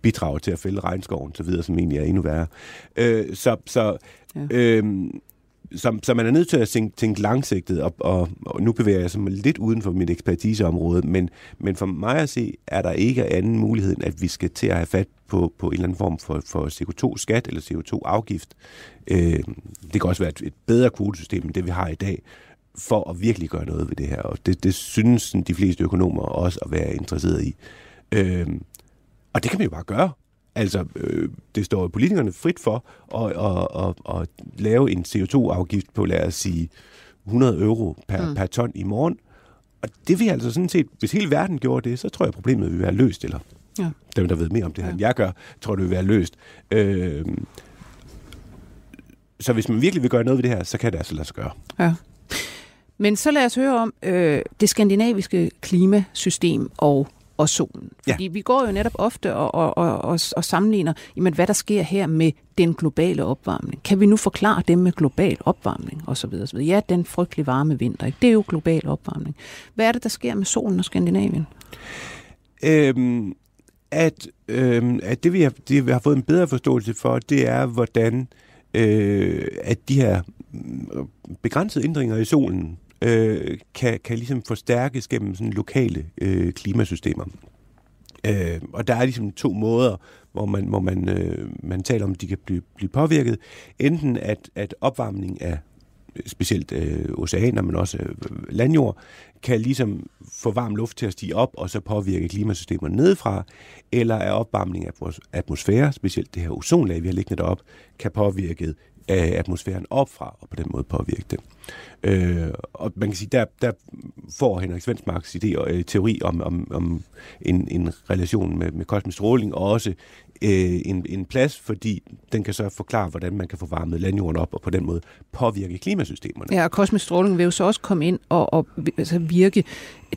bidrager til at fælde regnskoven, så videre, som egentlig er endnu værre. Øh, så... så ja. øh, Så, så man er nødt til at tænke, tænke langsigtet, og, og, og nu bevæger jeg mig lidt uden for mit ekspertiseområde, men, men for mig at se, er der ikke anden mulighed, end at vi skal til at have fat på, på en eller anden form for, for C O to skat eller C O to afgift. Øh, det kan også være et, et bedre kvotesystem end det, vi har i dag, for at virkelig gøre noget ved det her. Og det, det synes de fleste økonomer også at være interesseret i. Øh, og det kan man jo bare gøre. Altså, øh, det står politikerne frit for at, at, at, at, at lave en C O to afgift på, lad os sige, hundrede euro per, mm. per ton i morgen. Og det vil altså sådan set, hvis hele verden gjorde det, så tror jeg, problemet vil være løst, eller ja. Dem, der ved mere om det her, ja. End jeg gør, tror det vil være løst. Øh, så hvis man virkelig vil gøre noget ved det her, så kan det altså lade sig gøre. Ja. Men så lad os høre om øh, det skandinaviske klimasystem og og solen. Fordi ja. Vi går jo netop ofte og, og, og, og, og sammenligner, jamen, hvad der sker her med den globale opvarmning. Kan vi nu forklare det med global opvarmning osv.? osv.? Ja, den frygtelig varme vinter, ikke? Det er jo global opvarmning. Hvad er det, der sker med solen og Skandinavien? Øhm, at, øhm, at det, vi har, det, vi har fået en bedre forståelse for, det er, hvordan øh, at de her begrænsede ændringer i solen Øh, kan, kan ligesom forstærkes gennem sådan lokale øh, klimasystemer. Øh, og der er ligesom to måder, hvor man, hvor man, øh, man taler om, at de kan blive, blive påvirket. Enten at, at opvarmning af specielt øh, oceaner, men også øh, landjord, kan ligesom få varm luft til at stige op, og så påvirke klimasystemerne nedefra, eller at opvarmning af vores atmosfære, specielt det her ozonlag, vi har liggende deroppe, kan påvirke af atmosfæren opfra, og på den måde påvirke det. Øh, og man kan sige, der, der får Henrik Svensmarks idé og øh, teori om, om, om en, en relation med, med kosmisk stråling, og også øh, en, en plads, fordi den kan så forklare, hvordan man kan få varmet landjorden op, og på den måde påvirke klimasystemerne. Ja, og kosmisk stråling vil jo så også komme ind og, og altså virke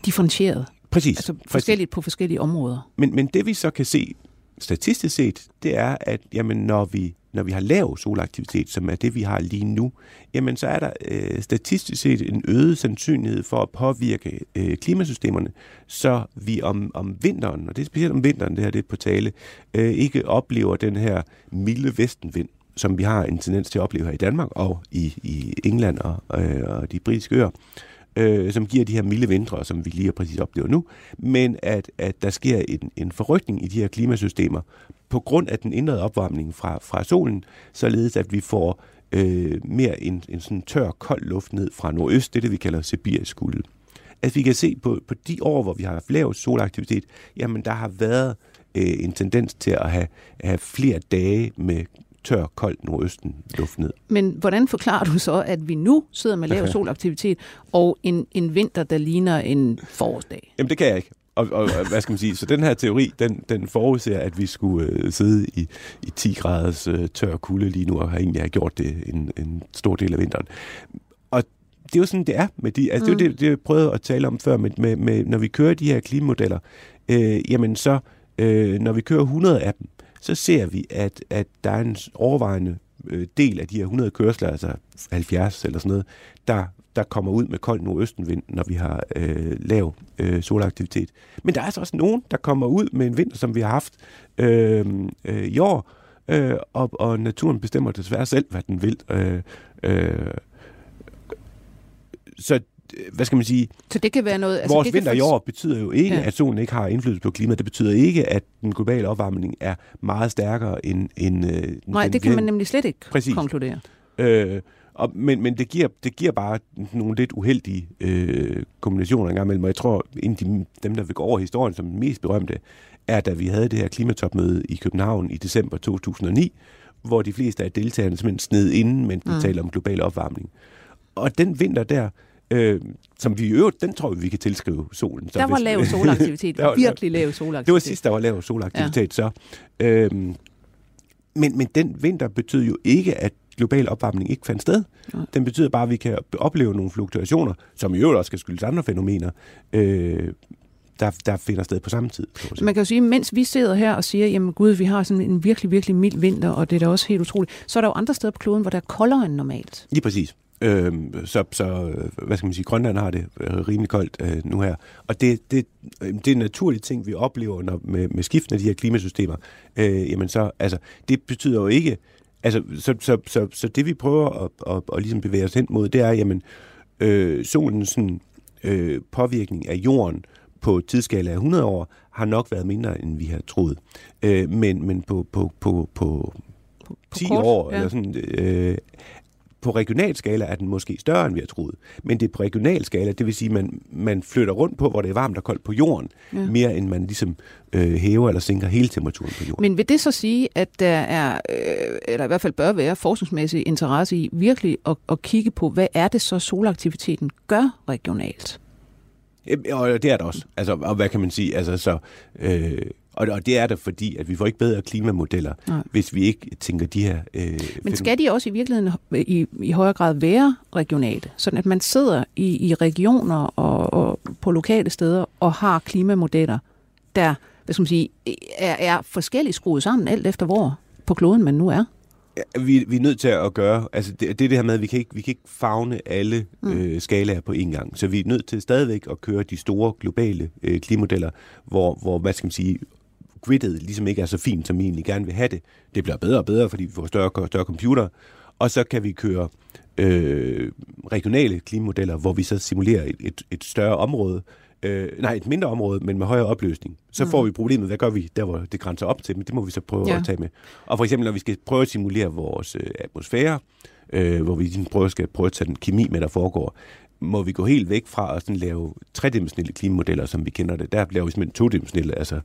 differentieret. Præcis. Altså forskelligt præcis. På forskellige områder. Men, men det vi så kan se statistisk set, det er, at jamen, når vi når vi har lav solaktivitet, som er det, vi har lige nu, jamen så er der øh, statistisk set en øget sandsynlighed for at påvirke øh, klimasystemerne, så vi om, om vinteren, og det er specielt om vinteren, det her det er på tale, øh, ikke oplever den her milde vestenvind, som vi har en tendens til at opleve her i Danmark og i, i England og, øh, og de britiske øer, øh, som giver de her milde vintre, som vi lige præcis oplever nu, men at, at der sker en, en forrykning i de her klimasystemer, på grund af den indre opvarmning fra, fra solen, således at vi får øh, mere en, en sådan tør, kold luft ned fra nordøst, det er det, vi kalder sibirisk kulde. At vi kan se på, på de år, hvor vi har lav solaktivitet, jamen der har været øh, en tendens til at have, have flere dage med tør, kold nordøsten luft ned. Men hvordan forklarer du så, at vi nu sidder med lav okay. solaktivitet og en, en vinter, der ligner en forårsdag? Jamen det kan jeg ikke. Og, og hvad skal man sige? Så den her teori, den, den forudser, at vi skulle øh, sidde i, i ti graders øh, tør kulde lige nu, og har egentlig har gjort det en, en stor del af vinteren. Og det er jo sådan, det er med de... Altså, mm. det er jo det, det, jeg prøvede at tale om før, med, med, med, når vi kører de her klimamodeller, øh, jamen så, øh, når vi kører hundrede af dem, så ser vi, at, at der er en overvejende øh, del af de her hundrede kørsler, altså halvfjerds eller sådan noget, der... der kommer ud med kold nordøstenvind, når vi har øh, lav øh, solaktivitet. Men der er altså også nogen, der kommer ud med en vinter, som vi har haft øh, øh, i år, øh, og, og naturen bestemmer desværre selv, hvad den vil. Øh, øh, så hvad skal man sige? Så det kan være noget... Altså vores det vinter kan... i år betyder jo ikke, ja. At solen ikke har indflydelse på klimaet. Det betyder ikke, at den globale opvarmning er meget stærkere end... end øh, Nej, den, det kan den, man nemlig slet ikke præcis. Konkludere. Øh, Og, men men det, giver, det giver bare nogle lidt uheldige øh, kombinationer engang mellem, og jeg tror, en de, dem, der vil gå over historien som den mest berømte, er, da vi havde det her klimatopmøde i København i december to tusind og ni, hvor de fleste af deltagerne simpelthen sned inden, mens de mm. taler om global opvarmning. Og den vinter der, øh, som vi i øvrigt, den tror vi, vi kan tilskrive solen. Så der var hvis, lav solaktivitet, var, virkelig lav solaktivitet. Det var sidst, der var lav solaktivitet, ja. Så... Øh, men, men den vinter betyder jo ikke, at global opvarmning ikke fandt sted. Den betyder bare, at vi kan opleve nogle fluktuationer, som i øvrigt også skal skyldes andre fænomener, øh, der, der finder sted på samme tid. Man kan jo sige, mens vi sidder her og siger, jamen gud, vi har sådan en virkelig, virkelig mild vinter, og det er da også helt utroligt, så er der jo andre steder på kloden, hvor der er koldere end normalt. Lige præcis. Øh, så, så, hvad skal man sige, Grønland har det rimelig koldt øh, nu her. Og det, det, det er en naturlig ting, vi oplever når, med, med skiften af de her klimasystemer. Øh, jamen så, altså, det betyder jo ikke, altså, så, så, så, så det vi prøver at, at, at ligesom bevæge os hen mod, det er, jamen, øh, solens sådan, øh, påvirkning af jorden på tidsskala af hundrede år har nok været mindre, end vi har troet. Øh, men men på, på, på, på, på ti kort, år, ja. Eller sådan, øh, På regional skala er den måske større, end vi har troet. Men det er på regional skala, det vil sige, at man, man flytter rundt på, hvor det er varmt og koldt på jorden, ja. mere end man ligesom øh, hæver eller sænker hele temperaturen på jorden. Men vil det så sige, at der er, øh, eller i hvert fald bør være, forskningsmæssig interesse i virkelig at, at kigge på, hvad er det så solaktiviteten gør regionalt? Og det er det også. Altså, og hvad kan man sige? Altså, så... Øh, Og det er der, fordi at vi får ikke bedre klimamodeller, Nej. hvis vi ikke tænker de her... Øh, Men skal de også i virkeligheden i, i højere grad være regionale? Sådan at man sidder i, i regioner og, og på lokale steder og har klimamodeller, der hvad skal man sige, er, er forskelligt skruet sammen, alt efter hvor på kloden man nu er? Ja, vi, vi er nødt til at gøre... Altså det er det her med, at vi kan ikke, vi kan ikke favne alle mm. øh, skalaer på én gang. Så vi er nødt til stadigvæk at køre de store globale øh, klimamodeller, hvor, hvor, hvad skal man sige... gridet ligesom ikke er så fint, som vi egentlig gerne vil have det. Det bliver bedre og bedre, fordi vi får større og større computer. Og så kan vi køre øh, regionale klimamodeller, hvor vi så simulerer et, et, et større område. Øh, nej, et mindre område, men med højere opløsning. Så mm. får vi problemet, hvad gør vi der, hvor det grænser op til? Men det må vi så prøve ja. at tage med. Og for eksempel, når vi skal prøve at simulere vores øh, atmosfære, øh, hvor vi prøver, skal prøve at tage den kemi med, der foregår, må vi gå helt væk fra at sådan lave tredimensionelle klimamodeller, som vi kender det. Der laver vi simpelthen todimensionelle, altså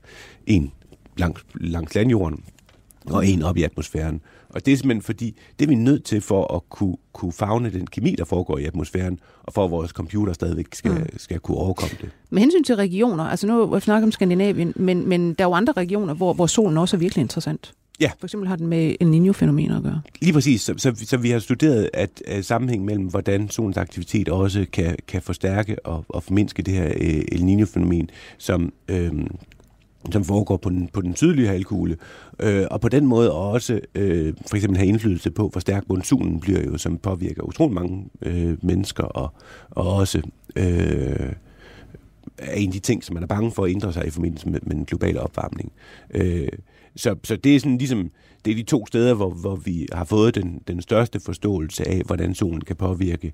en langs, langs landjorden og en op i atmosfæren. Og det er simpelthen fordi, det er vi nødt til for at kunne, kunne favne den kemi, der foregår i atmosfæren, og for at vores computer stadigvæk skal, mm. skal kunne overkomme det. Med hensyn til regioner, altså nu har jeg snakket om Skandinavien, men, men der er jo andre regioner, hvor, hvor solen også er virkelig interessant. Ja. For eksempel har den med El Niño-fænomener at gøre. Lige præcis. Så, så, så vi har studeret at, at sammenhæng mellem, hvordan solens aktivitet også kan, kan forstærke og, og formindske det her øh, El Niño-fænomen, som... Øh, som foregår på den, på den sydlige halvkugle, øh, og på den måde også øh, for eksempel have indflydelse på, hvor stærk monsunen bliver jo, som påvirker utrolig mange øh, mennesker, og, og også øh, er en af de ting, som man er bange for at ændre sig i forbindelse med, med den globale opvarmning. Øh, så, så det er sådan ligesom, det er de to steder, hvor, hvor vi har fået den, den største forståelse af, hvordan solen kan påvirke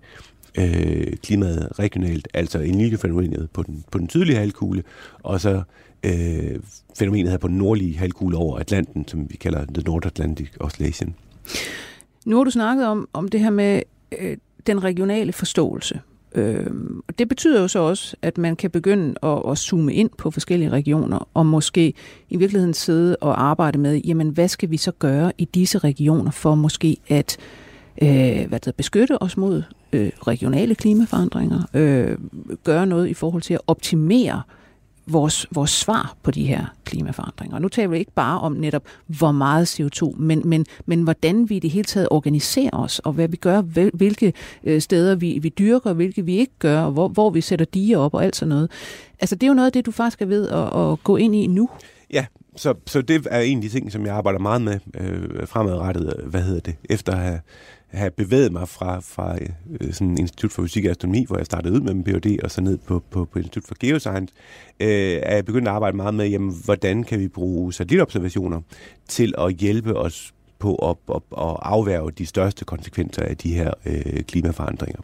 øh, klimaet regionalt, altså en lille fænomenet på den, på den sydlige halvkugle, og så Øh, fænomenet her på den nordlige halvkugle over Atlanten, som vi kalder The North Atlantic Oscillation. Nu har du snakket om, om det her med øh, den regionale forståelse. Øh, og det betyder jo så også, at man kan begynde at, at zoome ind på forskellige regioner, og måske i virkeligheden sidde og arbejde med, jamen hvad skal vi så gøre i disse regioner for måske at øh, hvad der, beskytte os mod øh, regionale klimaforandringer, øh, gøre noget i forhold til at optimere Vores, vores svar på de her klimaforandringer. Og nu taler vi ikke bare om netop, hvor meget C O to, men, men, men hvordan vi i det hele taget organiserer os, og hvad vi gør, hvilke steder vi, vi dyrker, og hvilke vi ikke gør, og hvor, hvor vi sætter diger op og alt sådan noget. Altså det er jo noget af det, du faktisk er ved at, at gå ind i nu. Ja, så, så det er en af de ting, som jeg arbejder meget med øh, fremadrettet, hvad hedder det, efter at have have bevæget mig fra, fra sådan Institut for Fysik og Astronomi, hvor jeg startede ud med en P H D, og så ned på, på, på Institut for Geoscience, øh, er jeg begyndt at arbejde meget med, jamen, hvordan kan vi bruge satellitobservationer til at hjælpe os på at, at, at afværge de største konsekvenser af de her øh, klimaforandringer.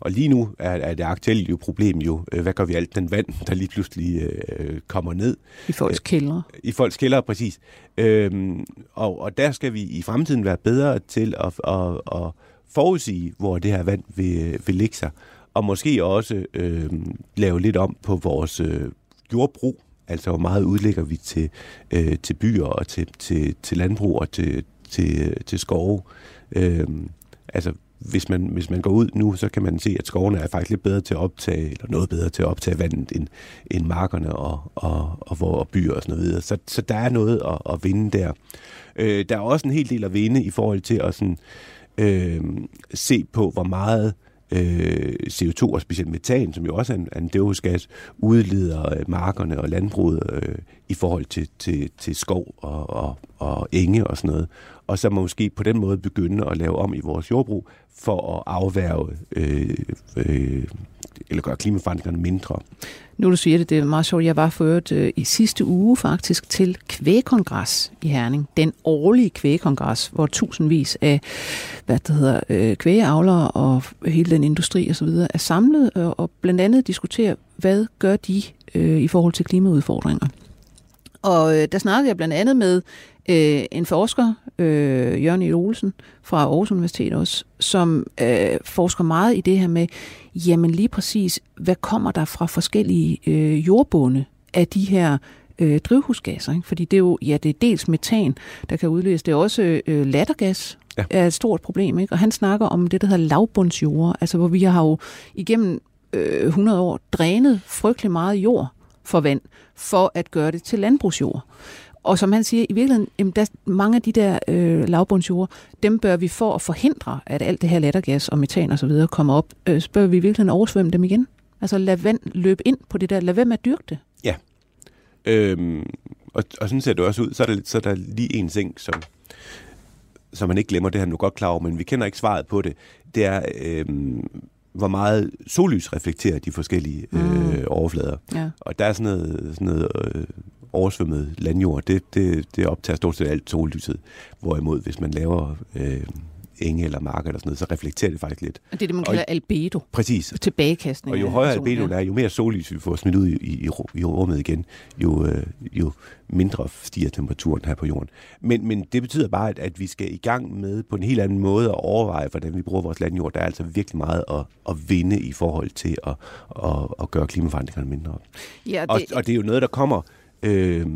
Og lige nu er, er det aktuelle jo problem jo, hvad gør vi alt den vand, der lige pludselig øh, kommer ned? I folks kældre. I folks kældre, præcis. Øhm, og, og der skal vi i fremtiden være bedre til at, at, at forudsige, hvor det her vand vil, vil ligge sig. Og måske også øh, lave lidt om på vores øh, jordbrug, altså hvor meget udlægger vi til, øh, til byer og til, til, til landbrug og til, til, til skove. Øh, altså... Hvis man, hvis man går ud nu, så kan man se, at skovene er faktisk lidt bedre til at optage, eller noget bedre til at optage vandet, end, end markerne og, og, og, og byer og sådan noget. Så, så der er noget at, at vinde der. Øh, der er også en hel del at vinde i forhold til at sådan, øh, se på, hvor meget øh, C O to, og specielt metan, som jo også er en, en drivhusgas, udleder markerne og landbruget øh, i forhold til, til, til skov og, og, og enge og sådan noget. Og så måske på den måde begynde at lave om i vores jordbrug for at afværge øh, øh, eller gøre klimaforandringerne mindre. Nu du siger det, det er meget sjovt. Jeg var ført øh, i sidste uge faktisk til kvægkongres i Herning. Den årlige kvægkongres, hvor tusindvis af hvad det hedder, øh, kvægeavlere og hele den industri osv. er samlet øh, og blandt andet diskuterer, hvad gør de øh, i forhold til klimaudfordringer. Og øh, der snakkede jeg blandt andet med øh, en forsker, øh, Jørgen H. Olsen fra Aarhus Universitet også, som øh, forsker meget i det her med, jamen lige præcis, hvad kommer der fra forskellige øh, jordbunde af de her øh, drivhusgasser? Ikke? Fordi det er jo, ja, det er dels metan, der kan udløses, det er også øh, lattergas, ja. Er et stort problem, ikke? Og han snakker om det, der hedder lavbundsjord, altså hvor vi har jo igennem øh, hundrede år drænet frygtelig meget jord for vand, for at gøre det til landbrugsjord. Og som han siger, i virkeligheden, jamen, der, mange af de der øh, lavbundsjord, dem bør vi for at forhindre, at alt det her lattergas og metan og så videre kommer op, øh, så bør vi i virkeligheden oversvømme dem igen. Altså lad vand løbe ind på det der, lad være med at dyrke det. Ja, øhm, og, og sådan ser det også ud. Så er der, så er der lige en ting, som, som man ikke glemmer, det er han nu godt klar over, men vi kender ikke svaret på det. Det er, øhm, hvor meget sollys reflekterer de forskellige øh, mm. overflader. Ja. Og der er sådan noget... Sådan noget øh, oversvømmet landjord, det, det, det optager stort set alt sollyset. Hvorimod, hvis man laver øh, enge eller marker eller sådan noget, så reflekterer det faktisk lidt. Og det er det, man kalder og, albedo. Præcis. Tilbagekastning. Og jo højere albedoen er, jo mere sollys vi får smidt ud i, i, i rummet igen, jo, øh, jo mindre stiger temperaturen her på jorden. Men, men det betyder bare, at, at vi skal i gang med på en helt anden måde at overveje, hvordan vi bruger vores landjord. Der er altså virkelig meget at, at vinde i forhold til at, at, at gøre klimaforandringerne mindre. Ja, det... Og, og det er jo noget, der kommer... Øh,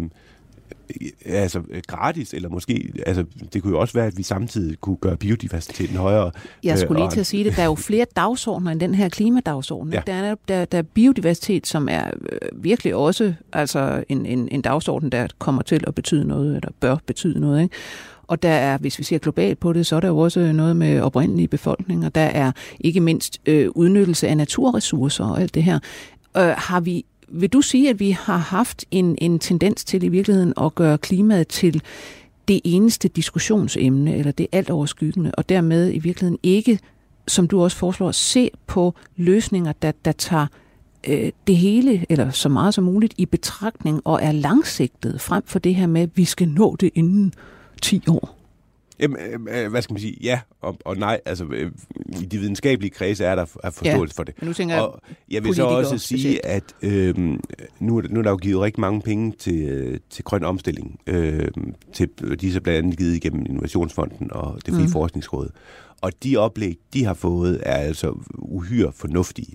altså gratis, eller måske, altså det kunne jo også være, at vi samtidig kunne gøre biodiversiteten højere. Jeg skulle øh, lige til at sige det, der er jo flere dagsordener end den her klimadagsorden. Ja. Der er der, der er biodiversitet, som er øh, virkelig også altså en, en, en dagsorden, der kommer til at betyde noget, eller bør betyde noget, ikke? Og der er, hvis vi ser globalt på det, så er der jo også noget med oprindelige befolkninger, der er ikke mindst øh, udnyttelse af naturressourcer og alt det her. Øh, har vi Vil du sige, at vi har haft en, en tendens til i virkeligheden at gøre klimaet til det eneste diskussionsemne, eller det alt overskyggende, og dermed i virkeligheden ikke, som du også foreslår, se på løsninger, der, der tager øh, det hele, eller så meget som muligt, i betragtning og er langsigtet frem for det her med, at vi skal nå det inden ti år? Jamen, hvad skal man sige? Ja og, og nej. Altså, i de videnskabelige kredse er der er forståelse ja, for det. Men nu tænker jeg, og jeg vil så også sige, at øh, nu, nu er der jo givet rigtig mange penge til, til grøn omstilling. Øh, til, de er så blandt andet givet igennem Innovationsfonden og det frie mm. forskningsråd. Og de oplæg, de har fået, er altså uhyre fornuftige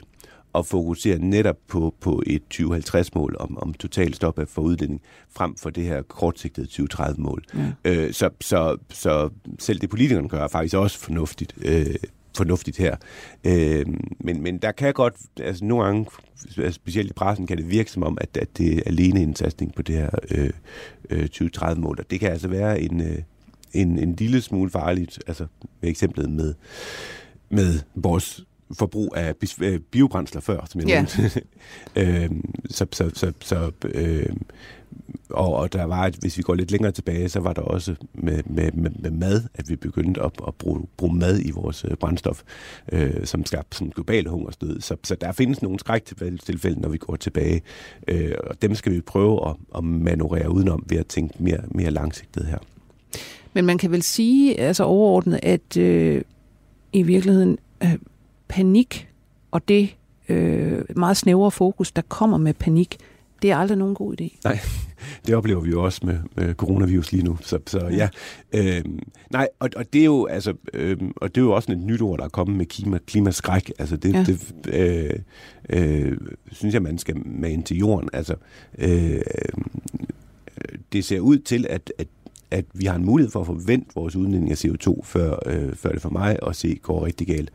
og fokuserer netop på, på et tyve halvtreds mål om, om total stop for udledning, frem for det her kortsigtede tyve tredive mål. Ja. Øh, så, så, så selv det politikerne gør er faktisk også fornuftigt, øh, fornuftigt her. Øh, men, men der kan godt, altså nogle gange, specielt i pressen, kan det virke som om, at, at det er alene en satsning på det her øh, øh, tyve tredive mål, og det kan altså være en, øh, en, en lille smule farligt, altså med eksemplet med, med vores forbrug af biobrændsler før, som jeg yeah. nævnte. øhm, så, så, så, så, øhm, og, og der var, et, hvis vi går lidt længere tilbage, så var der også med, med, med, med mad, at vi begyndte at, at bruge, bruge mad i vores brændstof, øh, som skabte sådan global hungersnød. Så, så der findes nogle skræktilfælde, når vi går tilbage. Øh, og dem skal vi prøve at, at manøvrere udenom ved at tænke mere, mere langsigtet her. Men man kan vel sige, altså overordnet, at øh, i virkeligheden... Øh, panik og det øh, meget snævre fokus, der kommer med panik, det er aldrig nogen god idé. Nej, det oplever vi jo også med, med coronavirus lige nu. Så, så ja. Øhm, nej, og, og det er jo altså, øhm, og det er jo også et nyt ord, der er kommet med klima, klimaskræk. Altså det, ja. det øh, øh, synes jeg, man skal med ind til jorden. Altså øh, det ser ud til, at, at at vi har en mulighed for at forvente vores udledning af C O to, før, øh, før det for mig at se går rigtig galt.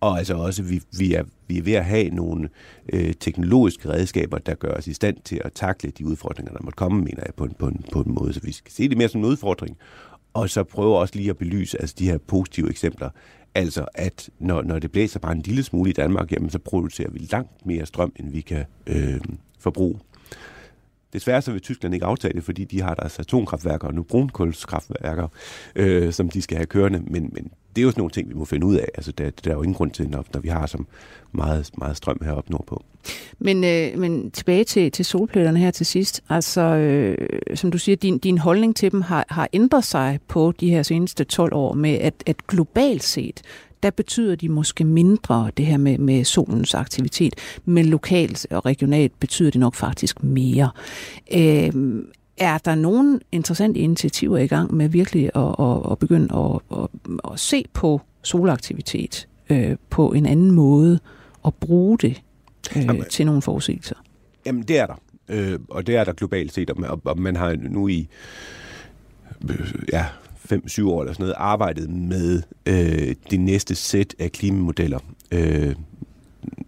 Og altså også, vi, vi, er, vi er ved at have nogle øh, teknologiske redskaber, der gør os i stand til at takle de udfordringer, der måtte komme, mener jeg, på en, på en, på en måde. Så vi skal se det mere som en udfordring. Og så prøve også lige at belyse altså, de her positive eksempler. Altså, at når, når det blæser bare en lille smule i Danmark, jamen, så producerer vi langt mere strøm, end vi kan øh, forbruge. Desværre så vil Tyskland ikke aftage det, fordi de har deres atomkraftværker og nu brunkulskraftværker, øh, som de skal have kørende. Men, men det er jo sådan nogle ting, vi må finde ud af. Altså, der, der er jo ingen grund til, når, når vi har så meget, meget strøm heroppe nordpå. Men, øh, men tilbage til, til solpletterne her til sidst. Altså, øh, som du siger, din, din holdning til dem har, har ændret sig på de her seneste tolv år med, at, at globalt set, der betyder de måske mindre, det her med, med solens aktivitet, men lokalt og regionalt betyder det nok faktisk mere. Øh, Er der nogle interessante initiativer i gang med virkelig at, at, at begynde at, at, at se på solaktivitet øh, på en anden måde og bruge det øh, jamen, til nogle forudsigelser? Jamen, det er der. Øh, og det er der globalt set. Og, og man har nu i øh, ja, fem syv år eller sådan noget arbejdet med øh, det næste sæt af klimamodeller. Øh,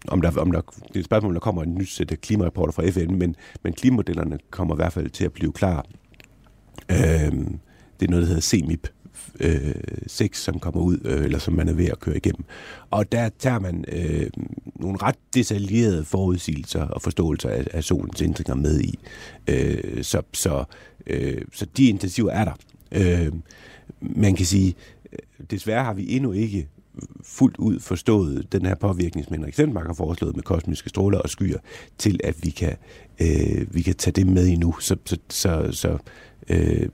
Om der, om der, det er et spørgsmål, om der kommer en ny sæt af klimarapporter fra F N, men, men klimamodellerne kommer i hvert fald til at blive klar. Øhm, det er noget, der hedder C M I P øh, seks, som kommer ud, øh, eller som man er ved at køre igennem. Og der tager man øh, nogle ret detaljerede forudsigelser og forståelser af, af solens ændringer med i. Øh, så, så, øh, så de intensiver er der. Øh, man kan sige, desværre har vi endnu ikke fuldt ud forstået den her påvirkning, som Henrik Svensmark har foreslået med kosmiske stråler og skyer, til at vi kan, øh, vi kan tage det med endnu. Så, så, så, så, øh,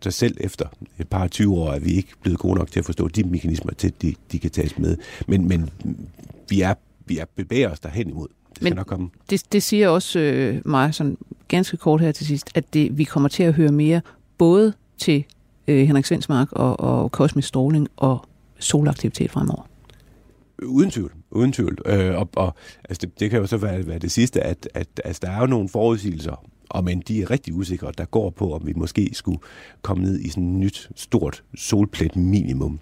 så selv efter et par tyve år er vi ikke blevet gode nok til at forstå de mekanismer til, at de, de kan tages med. Men, men vi, er, vi er bevæger os derhen imod. Det skal men nok komme. Det, det siger også øh, mig sådan ganske kort her til sidst, at det, vi kommer til at høre mere både til øh, Henrik Svensmark og, og kosmisk stråling og solaktivitet fremover. Uden tvivl, uden tvivl. Øh, og og altså det, det kan jo så være, være det sidste, at, at altså der er jo nogle forudsigelser, og men de er rigtig usikre, der går på, om vi måske skulle komme ned i sådan et nyt, stort solplet minimum.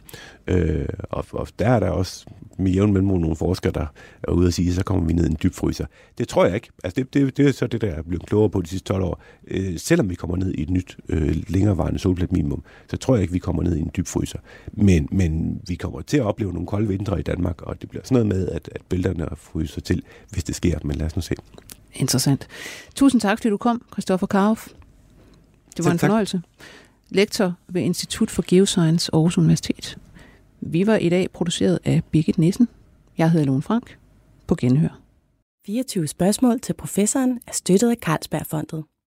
Øh, og, og der er der også med jævn mellemrum nogle forskere, der er ude og sige, så kommer vi ned i en dybfryser. Det tror jeg ikke. Altså det, det, det er så det, der er blevet klogere på de sidste tolv år. Øh, selvom vi kommer ned i et nyt, øh, længerevarende solplet minimum, så tror jeg ikke, vi kommer ned i en dybfryser. Men, men vi kommer til at opleve nogle kolde vintre i Danmark, og det bliver sådan noget med, at, at bælterne fryser til, hvis det sker. Men lad os nu se. Interessant. Tusind tak, fordi du kom, Christoffer Karoff. Det var en fornøjelse. Lektor ved Institut for Geoscience, Aarhus Universitet. Vi var i dag produceret af Birgit Nissen. Jeg hedder Lone Frank. På genhør. fireogtyve spørgsmål til professoren er støttet af Carlsbergfondet.